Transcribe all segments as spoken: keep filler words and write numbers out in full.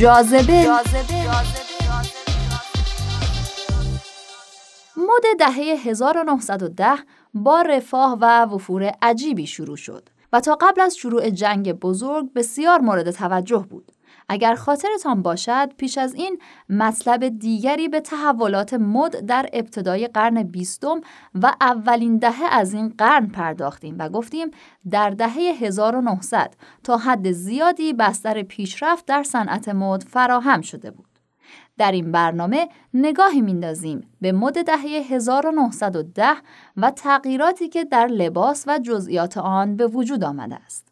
جاذبه. مد دهه هزار و نهصد و ده با رفاه و وفور عجیبی شروع شد و تا قبل از شروع جنگ بزرگ بسیار مورد توجه بود. اگر خاطرتان باشد پیش از این مطلب دیگری به تحولات مد در ابتدای قرن بیستم و اولین دهه از این قرن پرداختیم و گفتیم در دهه هزار و نهصد تا حد زیادی بستر پیشرفت در صنعت مد فراهم شده بود. در این برنامه نگاهی میندازیم به مد دهه هزار و نهصد و ده و تغییراتی که در لباس و جزئیات آن به وجود آمده است.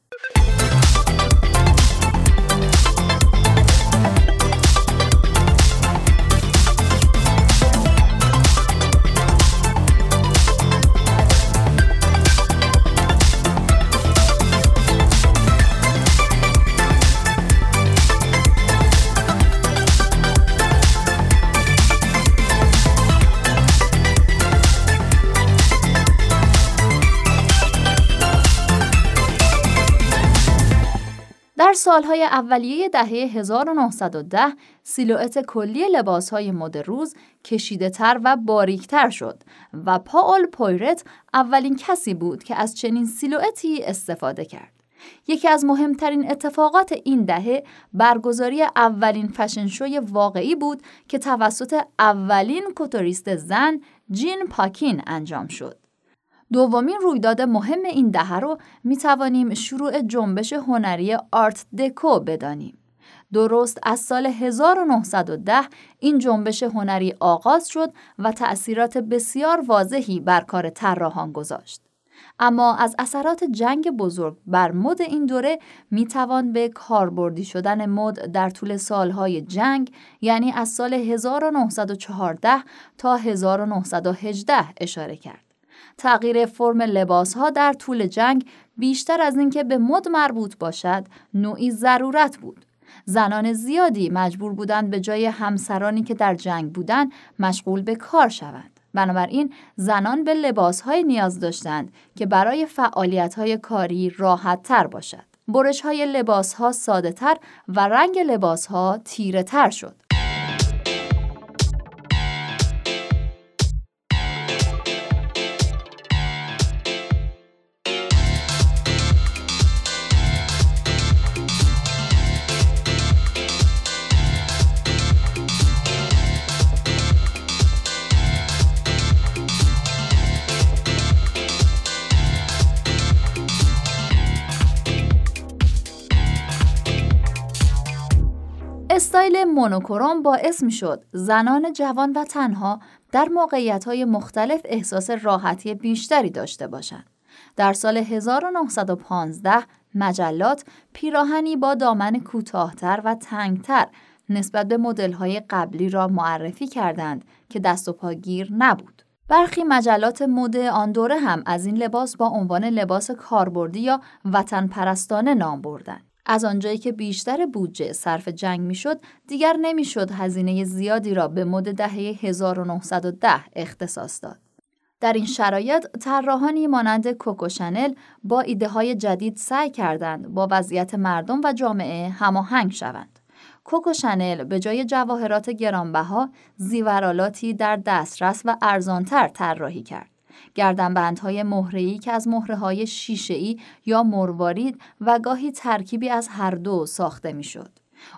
در سالهای اولیه دهه هزار و نهصد و ده سیلوئت کلی لباسهای مد روز کشیده تر و باریکتر شد و پاول پویرت اولین کسی بود که از چنین سیلوئتی استفاده کرد. یکی از مهمترین اتفاقات این دهه برگزاری اولین فشن شوی واقعی بود که توسط اولین کوتوریست زن جین پاکین انجام شد. دومین رویداد مهم این دهه رو میتوانیم شروع جنبش هنری آرت دکو بدانیم. درست از سال هزار و نهصد و ده این جنبش هنری آغاز شد و تأثیرات بسیار واضحی بر کار طراحان گذاشت. اما از اثرات جنگ بزرگ بر مد این دوره میتوان به کاربردی شدن مد در طول سالهای جنگ، یعنی از سال هزار و نهصد و چهارده تا هزار و نهصد و هجده اشاره کرد. تغییر فرم لباس‌ها در طول جنگ بیشتر از اینکه به مد مربوط باشد، نوعی ضرورت بود. زنان زیادی مجبور بودند به جای همسرانی که در جنگ بودند، مشغول به کار شوند. بنابراین زنان به لباس‌های نیاز داشتند که برای فعالیت‌های کاری راحت‌تر باشد. برش‌های لباس‌ها ساده‌تر و رنگ لباس‌ها تیره‌تر شد. استایل مونوکروم باعث می شد زنان جوان و تنها در موقعیت‌های مختلف احساس راحتی بیشتری داشته باشند. در سال هزار و نهصد و پانزده مجلات پیراهنی با دامن کوتاه‌تر و تنگ‌تر نسبت به مدل‌های قبلی را معرفی کردند که دست و پاگیر نبود. برخی مجلات مد آن دوره هم از این لباس با عنوان لباس کاربردی یا وطن پرستانه نام بردند. از آنجایی که بیشتر بودجه صرف جنگ میشد، دیگر نمیشد هزینه زیادی را به مد دهه هزار و نهصد و ده اختصاص داد. در این شرایط طراحانی مانند کوکو شنل با ایده های جدید سعی کردند با وضعیت مردم و جامعه هماهنگ شوند. کوکو شنل به جای جواهرات گرانبها، زیورالاتی در دسترس و ارزانتر طراحی کرد. گردنبندهای مهره‌ای که از مهره‌های شیشه‌ای یا مروارید و گاهی ترکیبی از هر دو ساخته می‌شد.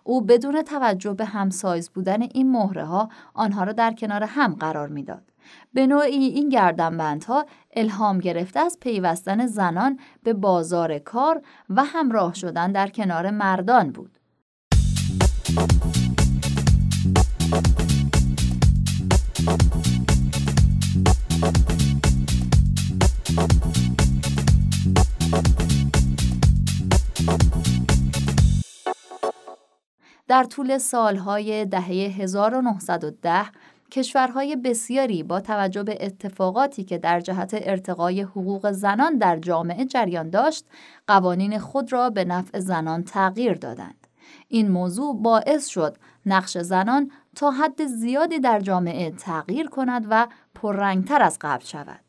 او بدون توجه به همسایز بودن این مهره‌ها آنها را در کنار هم قرار می‌داد. به نوعی این گردنبندها الهام گرفته از پیوستن زنان به بازار کار و همراه شدن در کنار مردان بود. در طول سالهای دهه هزار و نهصد و ده، کشورهای بسیاری با توجه به اتفاقاتی که در جهت ارتقای حقوق زنان در جامعه جریان داشت، قوانین خود را به نفع زنان تغییر دادند. این موضوع باعث شد نقش زنان تا حد زیادی در جامعه تغییر کند و پررنگتر از قبل شود.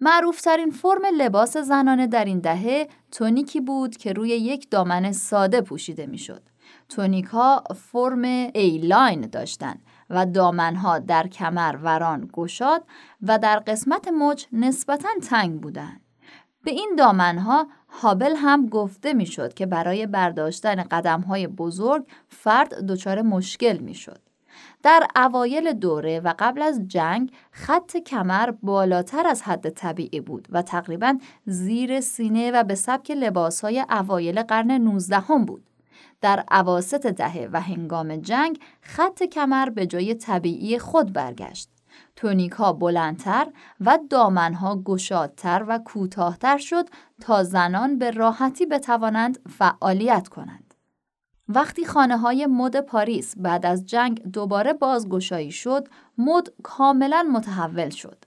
معروفترین فرم لباس زنانه در این دهه تونیکی بود که روی یک دامن ساده پوشیده می شد. تونیک‌ها فرم ایلاین داشتند و دامنها در کمر وران گشاد و در قسمت مچ نسبتاً تنگ بودند. به این دامنها هابل هم گفته میشد که برای برداشتن قدمهای بزرگ فرد دچار مشکل میشد. در اوایل دوره و قبل از جنگ خط کمر بالاتر از حد طبیعی بود و تقریباً زیر سینه و به سبک لباس‌های اوایل قرن نوزدهم هم بود. در اواسط دهه و هنگام جنگ خط کمر به جای طبیعی خود برگشت. تونیک‌ها بلندتر و دامن‌ها گشادتر و کوتاهتر شد تا زنان به راحتی بتوانند فعالیت کنند. وقتی خانه‌های مد پاریس بعد از جنگ دوباره بازگشایی شد، مد کاملاً متحول شد.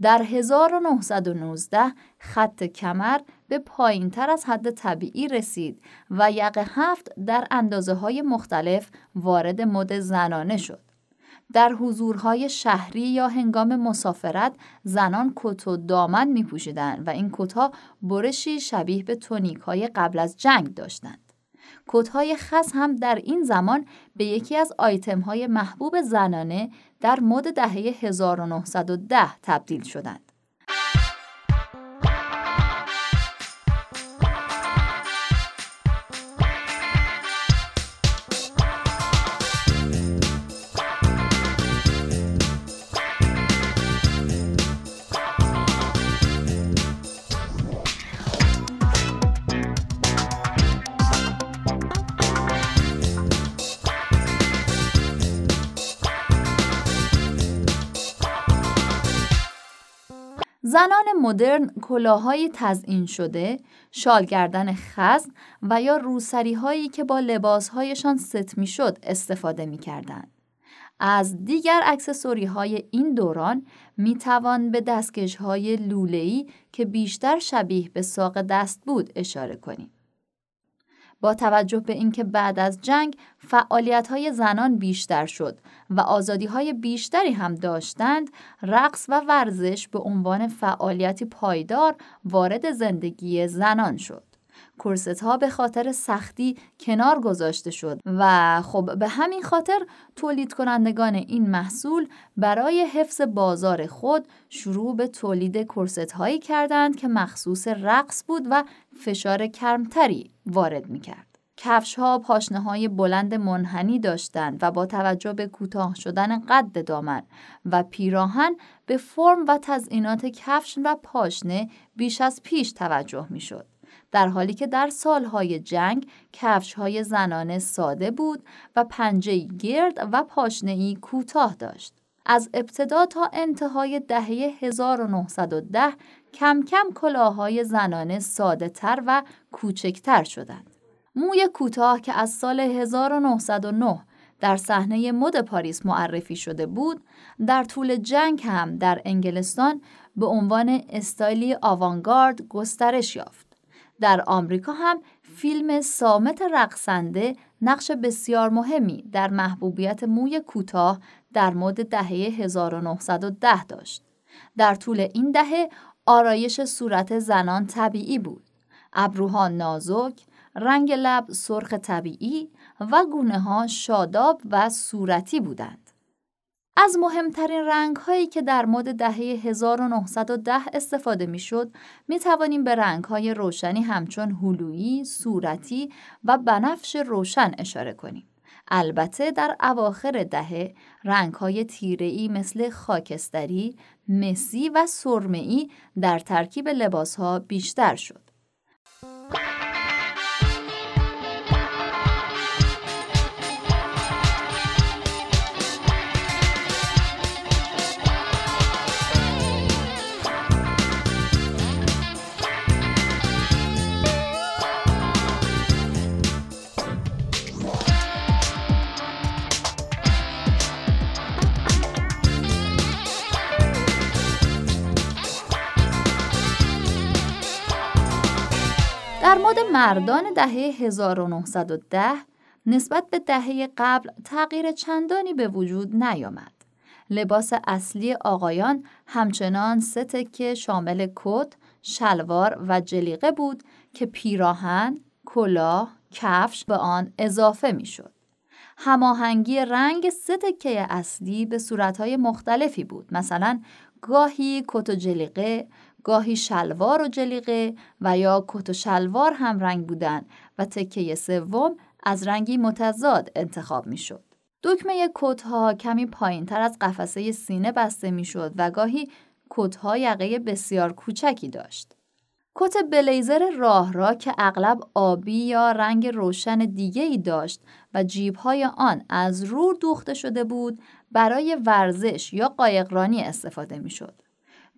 در هزار و نهصد و نوزده خط کمر به پایین‌تر از حد طبیعی رسید و یقه هفت در اندازه‌های مختلف وارد مد زنانه شد. در حضورهای شهری یا هنگام مسافرت زنان کت و دامن می‌پوشیدند و این کت‌ها برشی شبیه به تونیک‌های قبل از جنگ داشتند. کت‌های خس هم در این زمان به یکی از آیتم‌های محبوب زنانه در مد دهه هزار و نهصد و ده تبدیل شدند. زنان مدرن کلاه‌های تزئین شده، شالگردن خز و یا روسری‌هایی که با لباس‌هایشان ست می‌شد استفاده می‌کردند. از دیگر اکسسوری‌های این دوران می‌توان به دستکش‌های لوله‌ای که بیشتر شبیه به ساق دست بود اشاره کنیم. با توجه به اینکه بعد از جنگ فعالیت‌های زنان بیشتر شد و آزادی‌های بیشتری هم داشتند، رقص و ورزش به عنوان فعالیتی پایدار وارد زندگی زنان شد. کورست‌ها به خاطر سختی کنار گذاشته شد و خب به همین خاطر تولید کنندگان این محصول برای حفظ بازار خود شروع به تولید کورست‌هایی کردند که مخصوص رقص بود و فشار کمتری وارد می‌کرد. کفش‌ها پاشنه‌های بلند منحنی داشتند و با توجه به کوتاه شدن قد دامن و پیراهن به فرم و تزئینات کفش و پاشنه بیش از پیش توجه می‌شد. در حالی که در سالهای جنگ کفش‌های زنانه ساده بود و پنجه‌ای گرد و پاشنه‌ای کوتاه داشت. از ابتدا تا انتهای دهه هزار و نهصد و ده کم کم کلاه‌های زنانه ساده‌تر و کوچکتر شدند. موی کوتاه که از سال هزار و نهصد و نه در صحنه مد پاریس معرفی شده بود، در طول جنگ هم در انگلستان به عنوان استایلی آوانگارد گسترش یافت. در آمریکا هم فیلم صامت رقصنده نقش بسیار مهمی در محبوبیت موی کوتاه در مد دهه هزار و نهصد و ده داشت. در طول این دهه آرایش صورت زنان طبیعی بود. ابروها نازک، رنگ لب سرخ طبیعی و گونه‌ها شاداب و صورتی بودند. از مهمترین رنگ‌هایی که در مد دهه هزار و نهصد و ده استفاده می‌شد، می‌توانیم به رنگ‌های روشنی همچون هلویی، صورتی و بنفش روشن اشاره کنیم. البته در اواخر دهه، رنگ‌های تیره‌ای مثل خاکستری، مسی و سرمه‌ای در ترکیب لباس‌ها بیشتر شد. در مورد مردان دهه هزار و نهصد و ده نسبت به دهه قبل تغییر چندانی به وجود نیامد. لباس اصلی آقایان همچنان سه تکه شامل کت، شلوار و جلیقه بود که پیراهن، کلاه، کفش به آن اضافه می شد. هماهنگی رنگ سه تکه اصلی به صورتهای مختلفی بود. مثلا گاهی کت و جلیقه، گاهی شلوار و جلیقه و یا کت و شلوار هم رنگ بودن و تکه سوم از رنگی متضاد انتخاب می شد. دکمه کتها کمی پایین تر از قفسه سینه بسته می شد و گاهی کتها یقه بسیار کوچکی داشت. کت بلیزر راه را که اغلب آبی یا رنگ روشن دیگه ای داشت و جیب‌های آن از رور دوخته شده بود، برای ورزش یا قایقرانی استفاده می‌شد.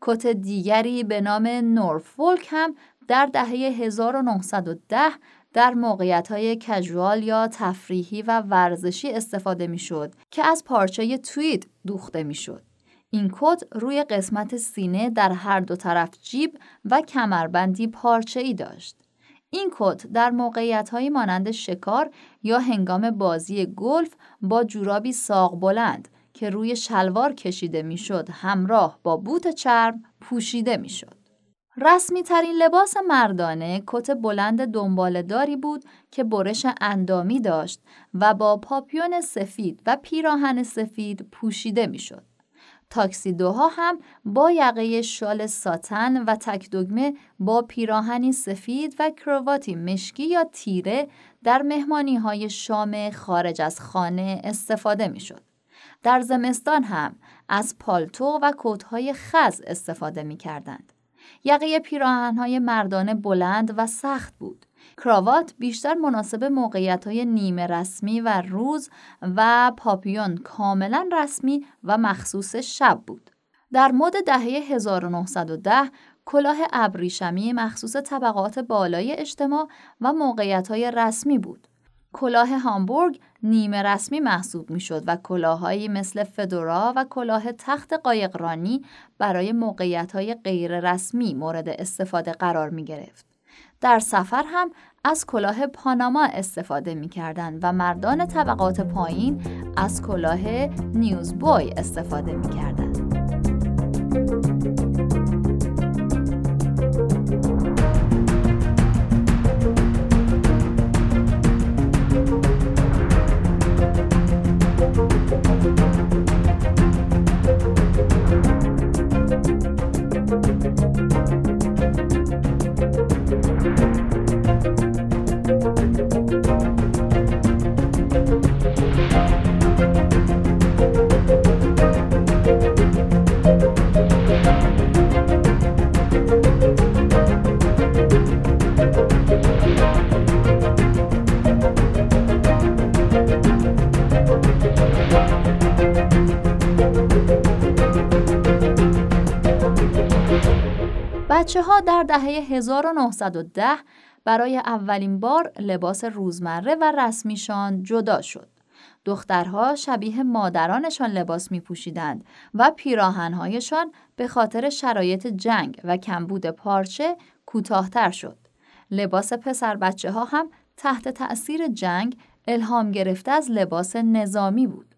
کت دیگری به نام نورفولک هم در دهه هزار و نهصد و ده در موقعیت‌های کژوال یا تفریحی و ورزشی استفاده می‌شد که از پارچه توید دوخته می‌شد. این کت روی قسمت سینه در هر دو طرف جیب و کمربندی پارچه‌ای داشت. این کت در موقعیت‌های مانند شکار یا هنگام بازی گلف با جورابی ساق بلند که روی شلوار کشیده می‌شد همراه با بوت چرم پوشیده می‌شد. رسمی ترین لباس مردانه کت بلند دنباله‌داری بود که برش اندامی داشت و با پاپیون سفید و پیراهن سفید پوشیده می‌شد. تاکسیدوها هم با یقه شال ساتن و تک دگمه با پیراهنی سفید و کرواتی مشکی یا تیره در مهمانی‌های شام خارج از خانه استفاده می‌شد. در زمستان هم از پالتو و کت‌های خز استفاده می‌کردند. یقه پیراهن‌های مردانه بلند و سخت بود. کراوات بیشتر مناسب موقعیت‌های نیمه رسمی و روز و پاپیون کاملا رسمی و مخصوص شب بود. در مد دهه هزار و نهصد و ده کلاه ابریشمی مخصوص طبقات بالای اجتماع و موقعیت‌های رسمی بود. کلاه هامبورگ نیمه رسمی محسوب می‌شد و کلاه‌هایی مثل فدورا و کلاه تخت قایقرانی برای موقعیت‌های غیر رسمی مورد استفاده قرار می‌گرفت. در سفر هم از کلاه پاناما استفاده می‌کردند و مردان طبقات پایین از کلاه نیوزبوی استفاده می‌کردند. بچه‌ها در دهه هزار و نهصد و ده برای اولین بار لباس روزمره و رسمیشان جدا شد. دخترها شبیه مادرانشان لباس می‌پوشیدند و پیراهن‌هایشان به خاطر شرایط جنگ و کمبود پارچه کوتاه‌تر شد. لباس پسر بچه‌ها هم تحت تأثیر جنگ الهام گرفته از لباس نظامی بود.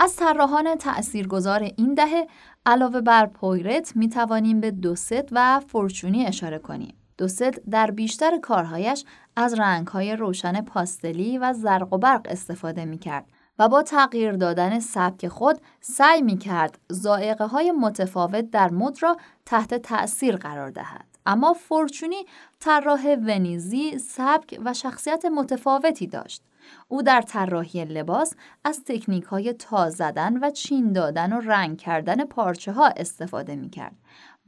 از طراحان تأثیرگذار این دهه علاوه بر پویرت می توانیم به دوست و فورتونی اشاره کنیم. دوست در بیشتر کارهایش از رنگهای روشن پاستلی و زرق و برق استفاده می کرد و با تغییر دادن سبک خود سعی می کرد ذائقه های متفاوت در مد را تحت تأثیر قرار دهد. اما فورتونی طراح ونیزی سبک و شخصیت متفاوتی داشت. او در طراحی لباس از تکنیک‌های تا زدن و چین دادن و رنگ کردن پارچه‌ها استفاده می‌کرد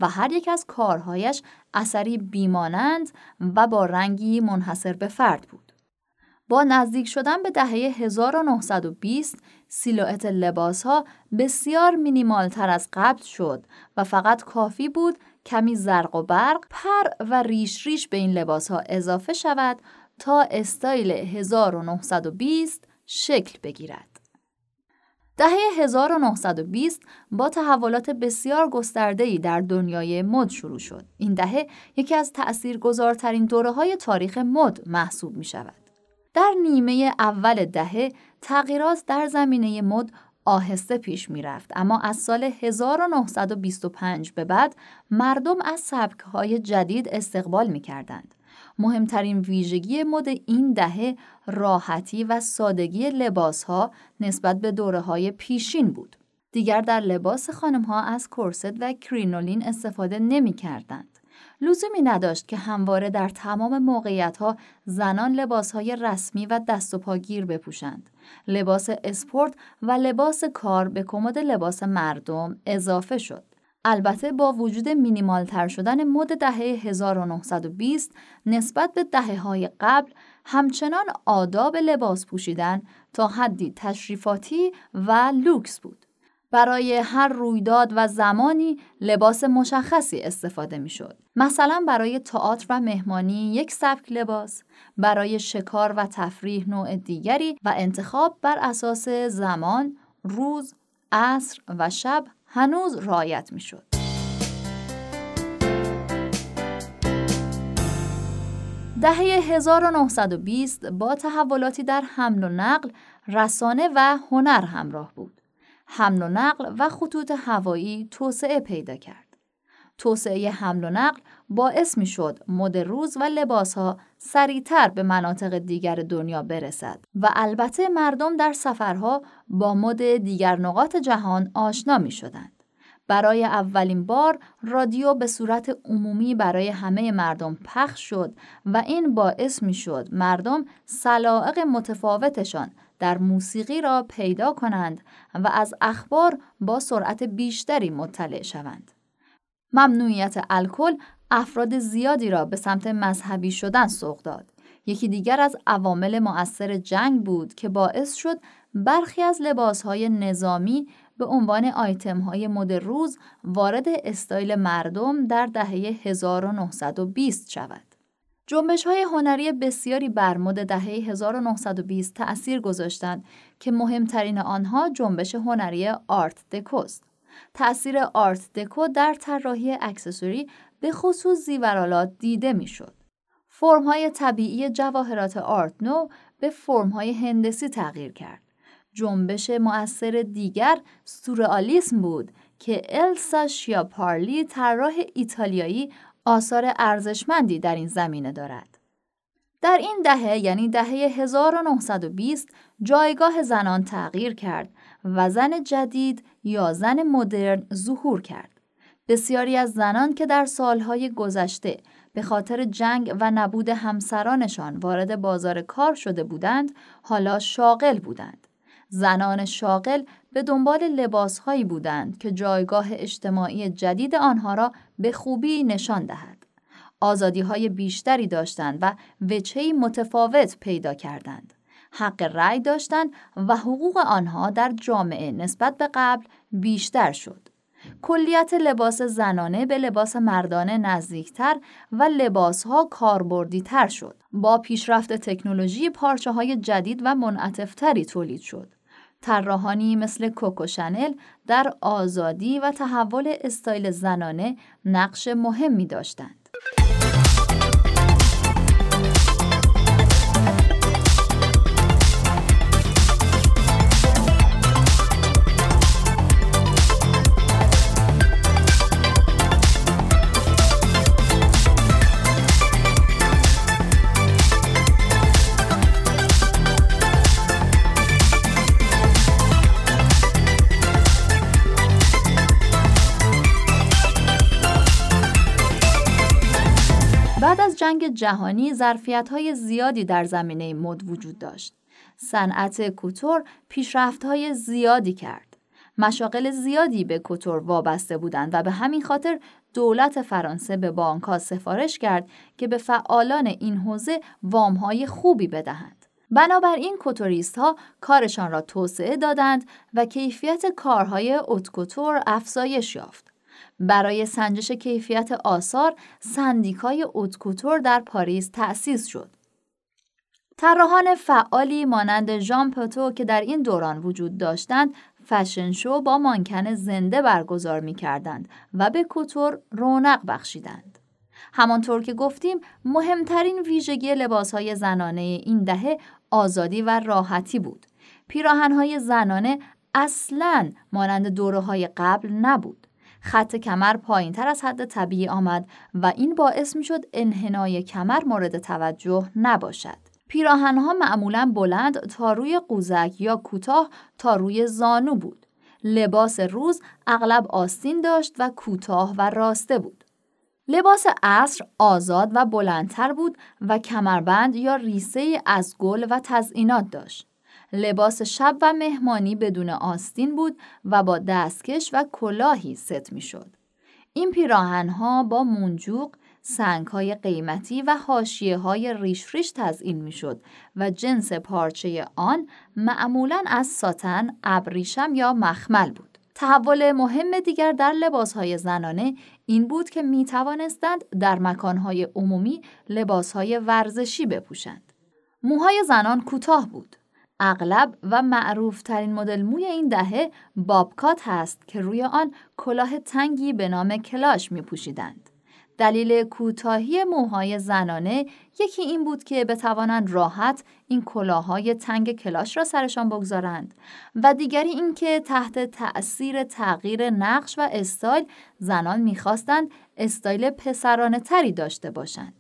و هر یک از کارهایش اثری بیمانند و با رنگی منحصر به فرد بود. با نزدیک شدن به دهه هزار و نهصد و بیست سیلوئت لباس‌ها بسیار مینیمال‌تر از قبل شد و فقط کافی بود کمی زرق و برق، پر و ریش ریش به این لباس‌ها اضافه شود تا استایل هزار و نهصد و بیست شکل بگیرد. دهه هزار و نهصد و بیست با تحولات بسیار گسترده‌ای در دنیای مد شروع شد. این دهه یکی از تأثیرگذارترین دوره‌های تاریخ مد محسوب می‌شود. در نیمه اول دهه تغییرات در زمینه مد آهسته پیش می‌رفت، اما از سال هزار و نهصد و بیست و پنج به بعد مردم از سبک‌های جدید استقبال می‌کردند. مهمترین ویژگی مد این دهه راحتی و سادگی لباس‌ها نسبت به دوره‌های پیشین بود. دیگر در لباس خانم‌ها از کورست و کرینولین استفاده نمی‌کردند. لزومی نداشت که همواره در تمام موقعیت‌ها زنان لباس‌های رسمی و دست و پاگیر بپوشند. لباس اسپورت و لباس کار به کمد لباس مردم اضافه شد. البته با وجود مینیمال‌تر شدن مد دهه هزار و نهصد و بیست نسبت به دهه‌های قبل، همچنان آداب لباس پوشیدن تا حدی تشریفاتی و لوکس بود. برای هر رویداد و زمانی لباس مشخصی استفاده می‌شد. مثلا برای تئاتر و مهمانی یک سبک لباس، برای شکار و تفریح نوع دیگری و انتخاب بر اساس زمان، روز، عصر و شب هنوز رعایت می‌شد. دهه هزار و نهصد و بیست با تحولاتی در حمل و نقل، رسانه و هنر همراه بود. حمل و نقل و خطوط هوایی توسعه پیدا کرد. توسعه حمل و نقل باعث می شد مد روز و لباس ها سریعتر به مناطق دیگر دنیا برسد و البته مردم در سفرها با مد دیگر نقاط جهان آشنا می شدند. برای اولین بار رادیو به صورت عمومی برای همه مردم پخش شد و این باعث می شد مردم سلایق متفاوتشان در موسیقی را پیدا کنند و از اخبار با سرعت بیشتری مطلع شوند. ممنوعیت الکل افراد زیادی را به سمت مذهبی شدن سوق داد. یکی دیگر از عوامل مؤثر جنگ بود که باعث شد برخی از لباس‌های نظامی به عنوان آیتم‌های مد روز وارد استایل مردم در دهه هزار و نهصد و بیست شود. جنبش‌های هنری بسیاری بر مد دهه هزار و نهصد و بیست تأثیر گذاشتند که مهمترین آنها جنبش هنری آرت دکو است. تأثیر آرت دکو در طراحی اکسسوری به خصوص زیورآلات دیده می‌شد. فرم‌های طبیعی جواهرات آرت نو به فرم‌های هندسی تغییر کرد. جنبش مؤثر دیگر سورئالیسم بود که السا شیاپارلی طراح ایتالیایی آثار ارزشمندی در این زمینه دارد. در این دهه یعنی دهه هزار و نهصد و بیست جایگاه زنان تغییر کرد و زن جدید یا زن مدرن ظهور کرد. بسیاری از زنان که در سالهای گذشته به خاطر جنگ و نبود همسرانشان وارد بازار کار شده بودند، حالا شاغل بودند. زنان شاغل به دنبال لباسهایی بودند که جایگاه اجتماعی جدید آنها را به خوبی نشان دهد. آزادی‌های بیشتری داشتند و وجهی متفاوت پیدا کردند. حق رأی داشتند و حقوق آنها در جامعه نسبت به قبل بیشتر شد. کلیت لباس زنانه به لباس مردانه نزدیکتر و لباسها کاربردی‌تر شد. با پیشرفت تکنولوژی پارچه‌های جدید و منعطف‌تری تولید شد. طراحانی مثل کوکو شنل در آزادی و تحول استایل زنانه نقش مهمی داشتند. جنگ جهانی ظرفیت‌های زیادی در زمینه مد وجود داشت. صنعت کوتور پیشرفت‌های زیادی کرد. مشاغل زیادی به کوتور وابسته بودند و به همین خاطر دولت فرانسه به بانک‌ها سفارش کرد که به فعالان این حوزه وام‌های خوبی بدهند. بنابراین کوتوریست‌ها کارشان را توسعه دادند و کیفیت کارهای اوت کوتور افزایش یافت. برای سنجش کیفیت آثار، سندیکای اوت کوتور در پاریس تأسیس شد. طراحان فعالی مانند جان پتو که در این دوران وجود داشتند، فشن شو با مانکن زنده برگزار می‌کردند و به کوتور رونق بخشیدند. همانطور که گفتیم، مهمترین ویژگی لباس‌های زنانه این دهه آزادی و راحتی بود. پیراهن‌های زنانه اصلاً مانند دوره‌های قبل نبود. خط کمر پایین‌تر از حد طبیعی آمد و این باعث می‌شد انحنای کمر مورد توجه نباشد. پیراهن‌ها معمولاً بلند تا روی قوزک یا کوتاه تا روی زانو بود. لباس روز اغلب آستین داشت و کوتاه و راسته بود. لباس عصر آزاد و بلندتر بود و کمربند یا ریسه از گل و تزئینات داشت. لباس شب و مهمانی بدون آستین بود و با دستکش و کلاهی ست می شد. این پیراهن‌ها با منجوق، سنگ‌های قیمتی و حاشیه‌های ریش ریش تزئین می‌شد و جنس پارچه آن معمولاً از ساتن، ابریشم یا مخمل بود. تحول مهم دیگر در لباس‌های زنانه این بود که می‌توانستند در مکان‌های عمومی لباس‌های ورزشی بپوشند. موهای زنان کوتاه بود. اغلب و معروف‌ترین مدل موی این دهه بابکات هست که روی آن کلاه تنگی به نام کلاش می‌پوشیدند. دلیل کوتاهی موهای زنانه یکی این بود که بتوانند راحت این کلاه‌های تنگ کلاش را سرشان بگذارند و دیگری این که تحت تأثیر تغییر نقش و استایل زنان می‌خواستند استایل پسرانه تری داشته باشند.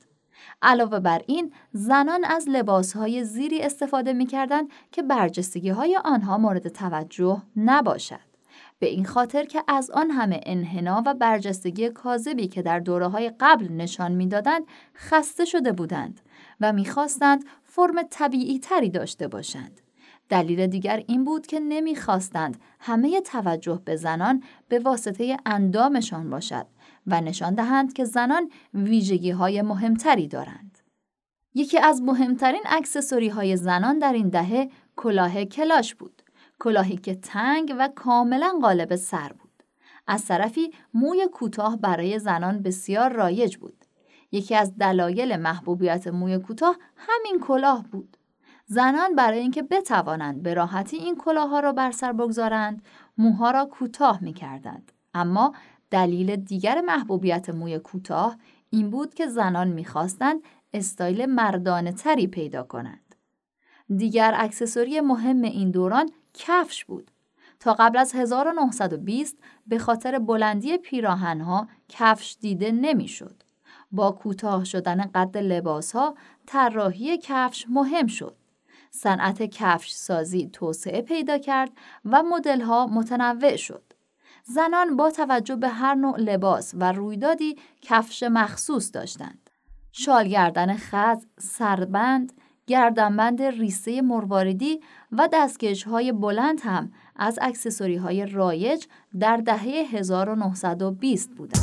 علاوه بر این زنان از لباس‌های زیری استفاده می‌کردند که برجستگی‌های آنها مورد توجه نباشد. به این خاطر که از آن همه انحنا و برجستگی کاذبی که در دوره‌های قبل نشان می‌دادند خسته شده بودند و می‌خواستند فرم طبیعی تری داشته باشند. دلیل دیگر این بود که نمی‌خواستند همه توجه به زنان به واسطه اندامشان باشد و نشان دهند که زنان ویژگی‌های مهمتری دارند. یکی از مهمترین اکسسوری‌های زنان در این دهه کلاه کلاش بود. کلاهی که تنگ و کاملا قالب سر بود. از طرفی موی کوتاه برای زنان بسیار رایج بود. یکی از دلایل محبوبیت موی کوتاه همین کلاه بود. زنان برای اینکه بتوانند به راحتی این کلاه‌ها را بر سر بگذارند، موها را کوتاه می‌کردند. اما دلیل دیگر محبوبیت موی کوتاه این بود که زنان می‌خواستند استایل مردانه‌تری پیدا کنند. دیگر اکسسوری مهم این دوران کفش بود. تا قبل از هزار و نهصد و بیست به خاطر بلندی پیراهن‌ها کفش دیده نمی‌شد. با کوتاه شدن قد لباس‌ها طراحی کفش مهم شد. صنعت کفش سازی توسعه پیدا کرد و مدل‌ها متنوع شد. زنان با توجه به هر نوع لباس و رویدادی کفش مخصوص داشتند. شال گردن خز، سربند، گردنبند ریسه مرواریدی و دستکش‌های بلند هم از اکسسوری‌های رایج در دهه هزار و نهصد و بیست بودند.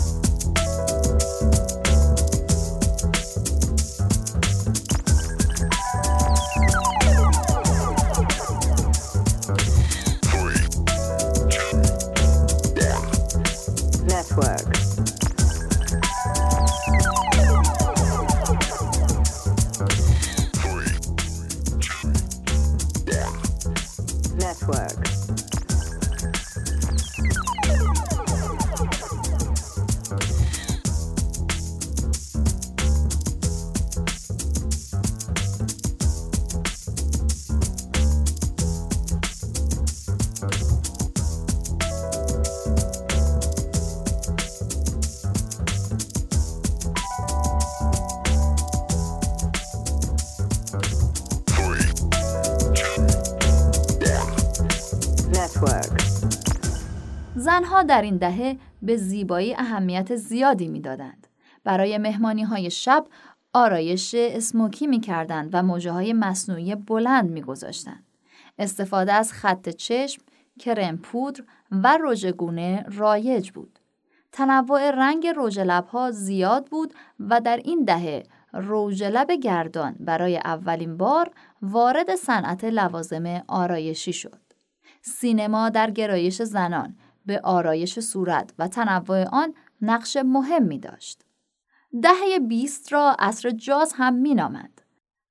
زنها در این دهه به زیبایی اهمیت زیادی می‌دادند. برای مهمانی‌های شب آرایش اسموکی می‌کردند و مژه‌های مصنوعی بلند می‌گذاشتند. استفاده از خط چشم، کرم پودر و رژ گونه رایج بود. تنوع رنگ رژ لب‌ها زیاد بود و در این دهه رژ لب گردان برای اولین بار وارد صنعت لوازم آرایشی شد. سینما در گرایش زنان به آرایش صورت و تنوع آن نقش مهمی داشت. دهه بیست را عصر جاز هم می‌نامند.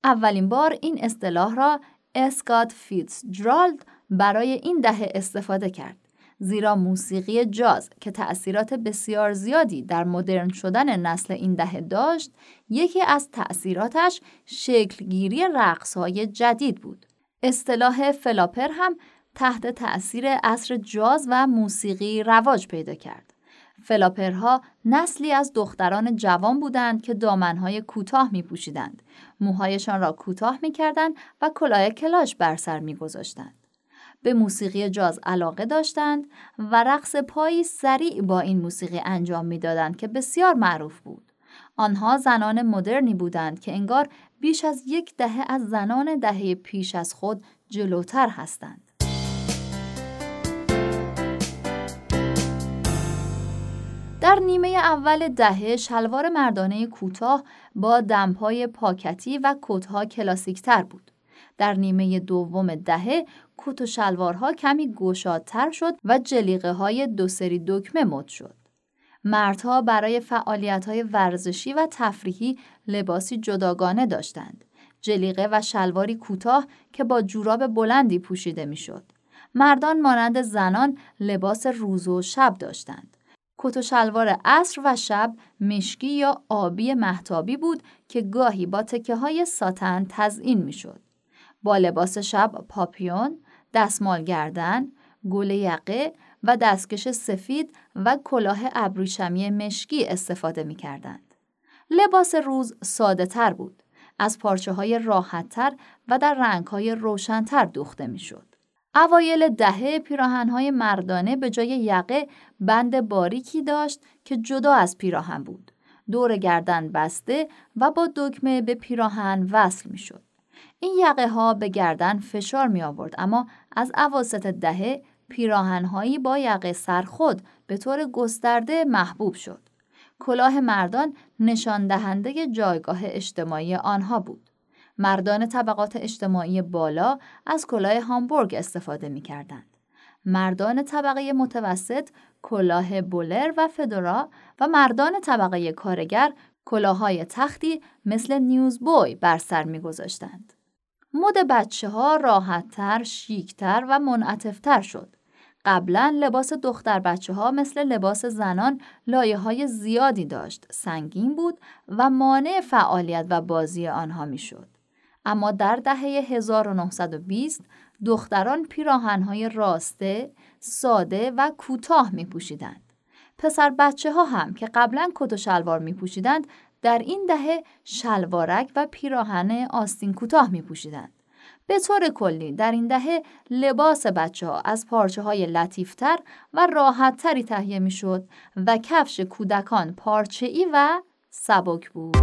اولین بار این اصطلاح را اسکات فیتزجرالد برای این دهه استفاده کرد، زیرا موسیقی جاز که تأثیرات بسیار زیادی در مدرن شدن نسل این دهه داشت، یکی از تأثیراتش شکلگیری رقص‌های جدید بود. اصطلاح فلاپر هم تحت تأثیر عصر جاز و موسیقی رواج پیدا کرد. فلاپرها نسلی از دختران جوان بودند که دامنهای کوتاه می‌پوشیدند، موهایشان را کوتاه می‌کردند و کلاه کلاش بر سر می‌گذاشتند. به موسیقی جاز علاقه داشتند و رقص پایی سریع با این موسیقی انجام می‌دادند که بسیار معروف بود. آنها زنان مدرنی بودند که انگار بیش از یک دهه از زنان دهه پیش از خود جلوتر هستند. در نیمه اول دهه شلوار مردانه کوتاه با دمپای پاکتی و کتها کلاسیکتر بود. در نیمه دوم دهه کت و شلوارها کمی گشادتر شد و جلیقه های دو سری دکمه مد شد. مردها برای فعالیت‌های ورزشی و تفریحی لباسی جداگانه داشتند. جلیقه و شلواری کوتاه که با جوراب بلندی پوشیده می‌شد. مردان مانند زنان لباس روز و شب داشتند. کت و شلوار عصر و شب مشکی یا آبی مهتابی بود که گاهی با تکه‌های ساتن تزئین می‌شد. با لباس شب پاپیون، دستمال گردن، گل یقه و دستکش سفید و کلاه ابریشمی مشکی استفاده می کردند. لباس روز ساده تر بود، از پارچه های راحت تر و در رنگ های روشن تر دوخته می شد. اوایل دهه پیراهن های مردانه به جای یقه بند باریکی داشت که جدا از پیراهن بود، دور گردن بسته و با دکمه به پیراهن وصل می شد. این یقه ها به گردن فشار می آورد، اما از اواسط دهه پیراهن‌هایی با یقه سرخود به طور گسترده محبوب شد. کلاه مردان نشاندهنده جایگاه اجتماعی آنها بود. مردان طبقات اجتماعی بالا از کلاه هامبورگ استفاده می‌کردند. مردان طبقه متوسط کلاه بولر و فدورا و مردان طبقه کارگر کلاه‌های تختی مثل نیوزبوی بر سر می‌گذاشتند. مد بچه‌ها راحت‌تر، شیک‌تر و منعطف‌تر شد. قبلا لباس دختر بچه ها مثل لباس زنان لایه های زیادی داشت، سنگین بود و مانع فعالیت و بازی آنها می شد. اما در دهه هزار و نهصد و بیست دختران پیراهن های راسته، ساده و کوتاه می پوشیدند. پسر بچه ها هم که قبلا کت و شلوار می پوشیدند، در این دهه شلوارک و پیراهن آستین کوتاه می پوشیدند. به طور کلی در این دهه لباس بچه‌ها از پارچه‌های لطیف‌تر و راحت‌تری تهیه می‌شد و کفش کودکان پارچه‌ای و سبک بود.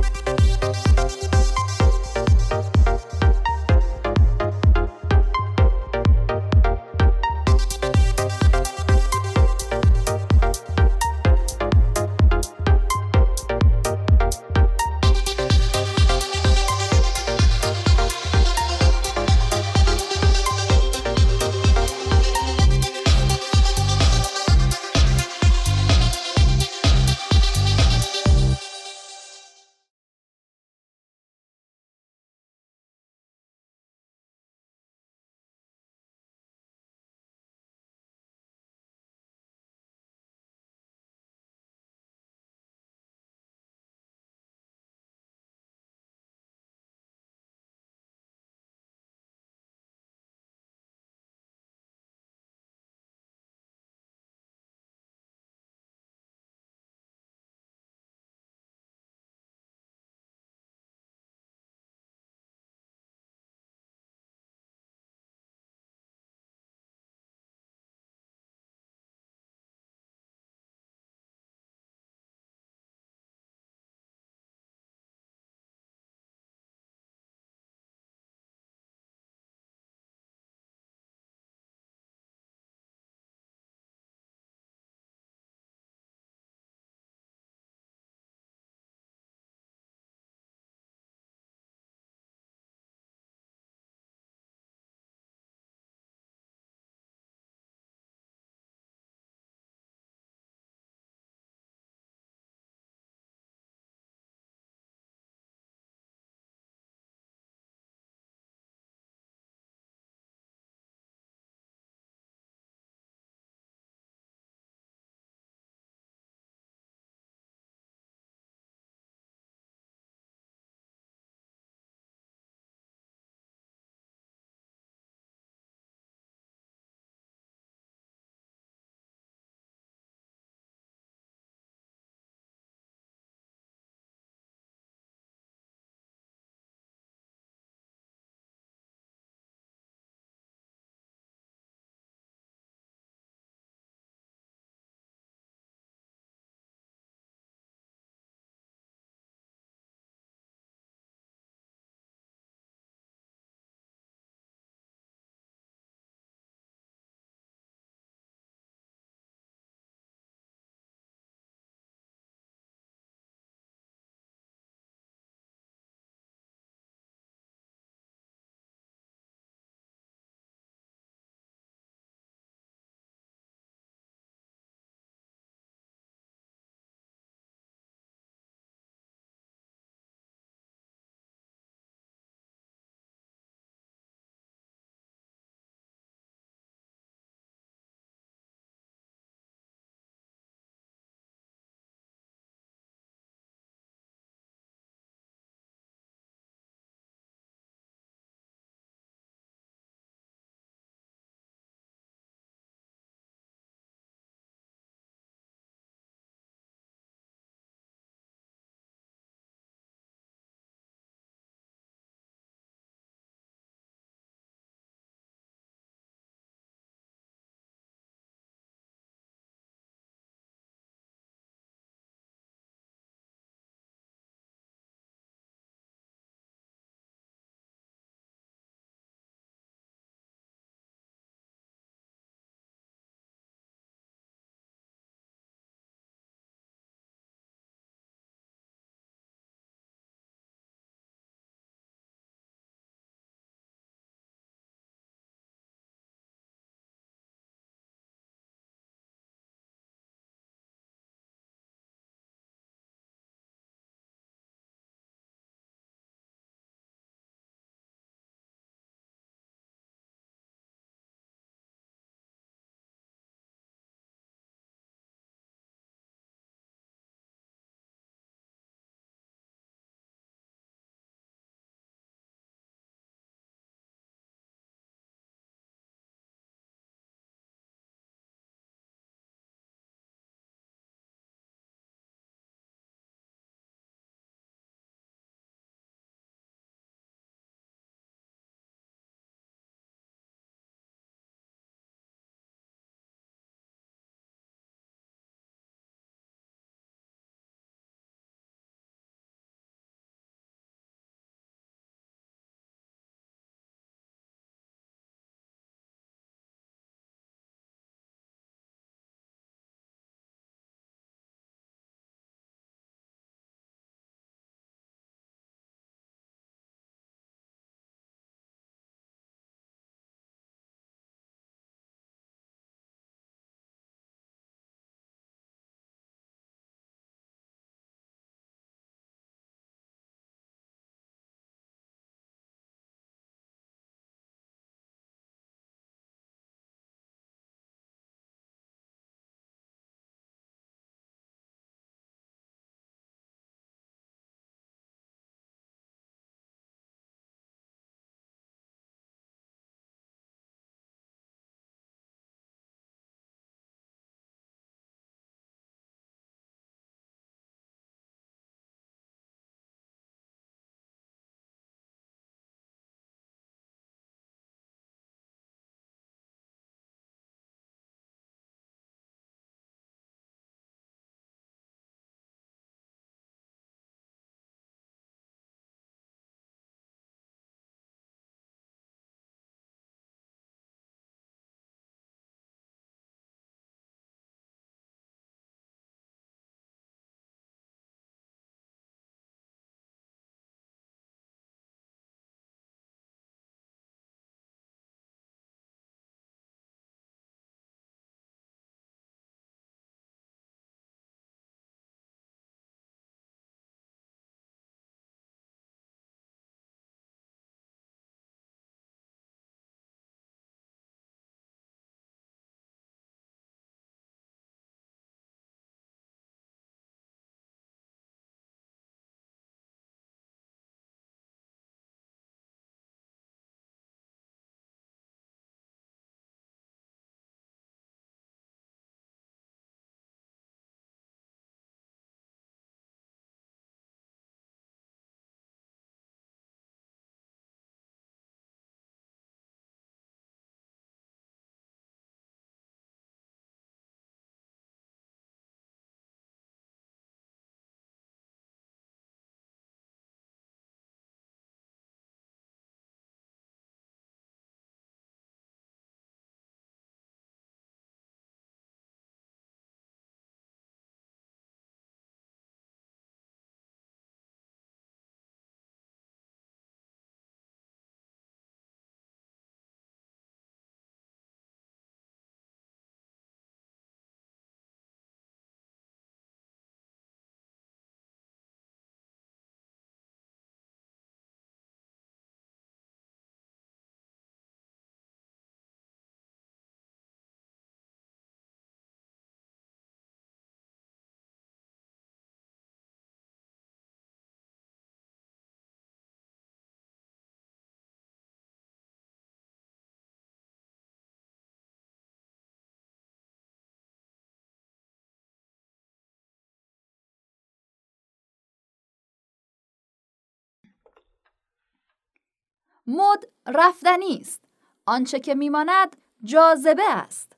مد رفتنی است. آنچه که میماند جاذبه است.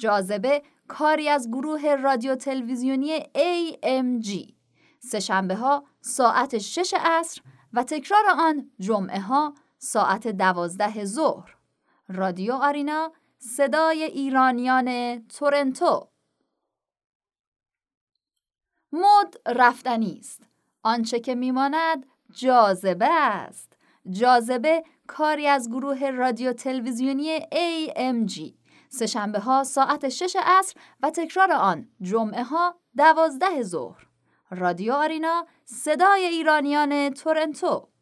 جاذبه کاری از گروه رادیو تلویزیونی ای ام جی. سه‌شنبه‌ها ساعت شش عصر و تکرار آن جمعه‌ها ساعت دوازده ظهر. رادیو آرینا، صدای ایرانیان تورنتو. مد رفتنی است. آنچه که میماند جاذبه است. جاذبه کاری از گروه رادیو تلویزیونی ای ام جی. سه‌شنبه ها ساعت شش عصر و تکرار آن جمعه ها دوازده ظهر. رادیو آرینا، صدای ایرانیان تورنتو.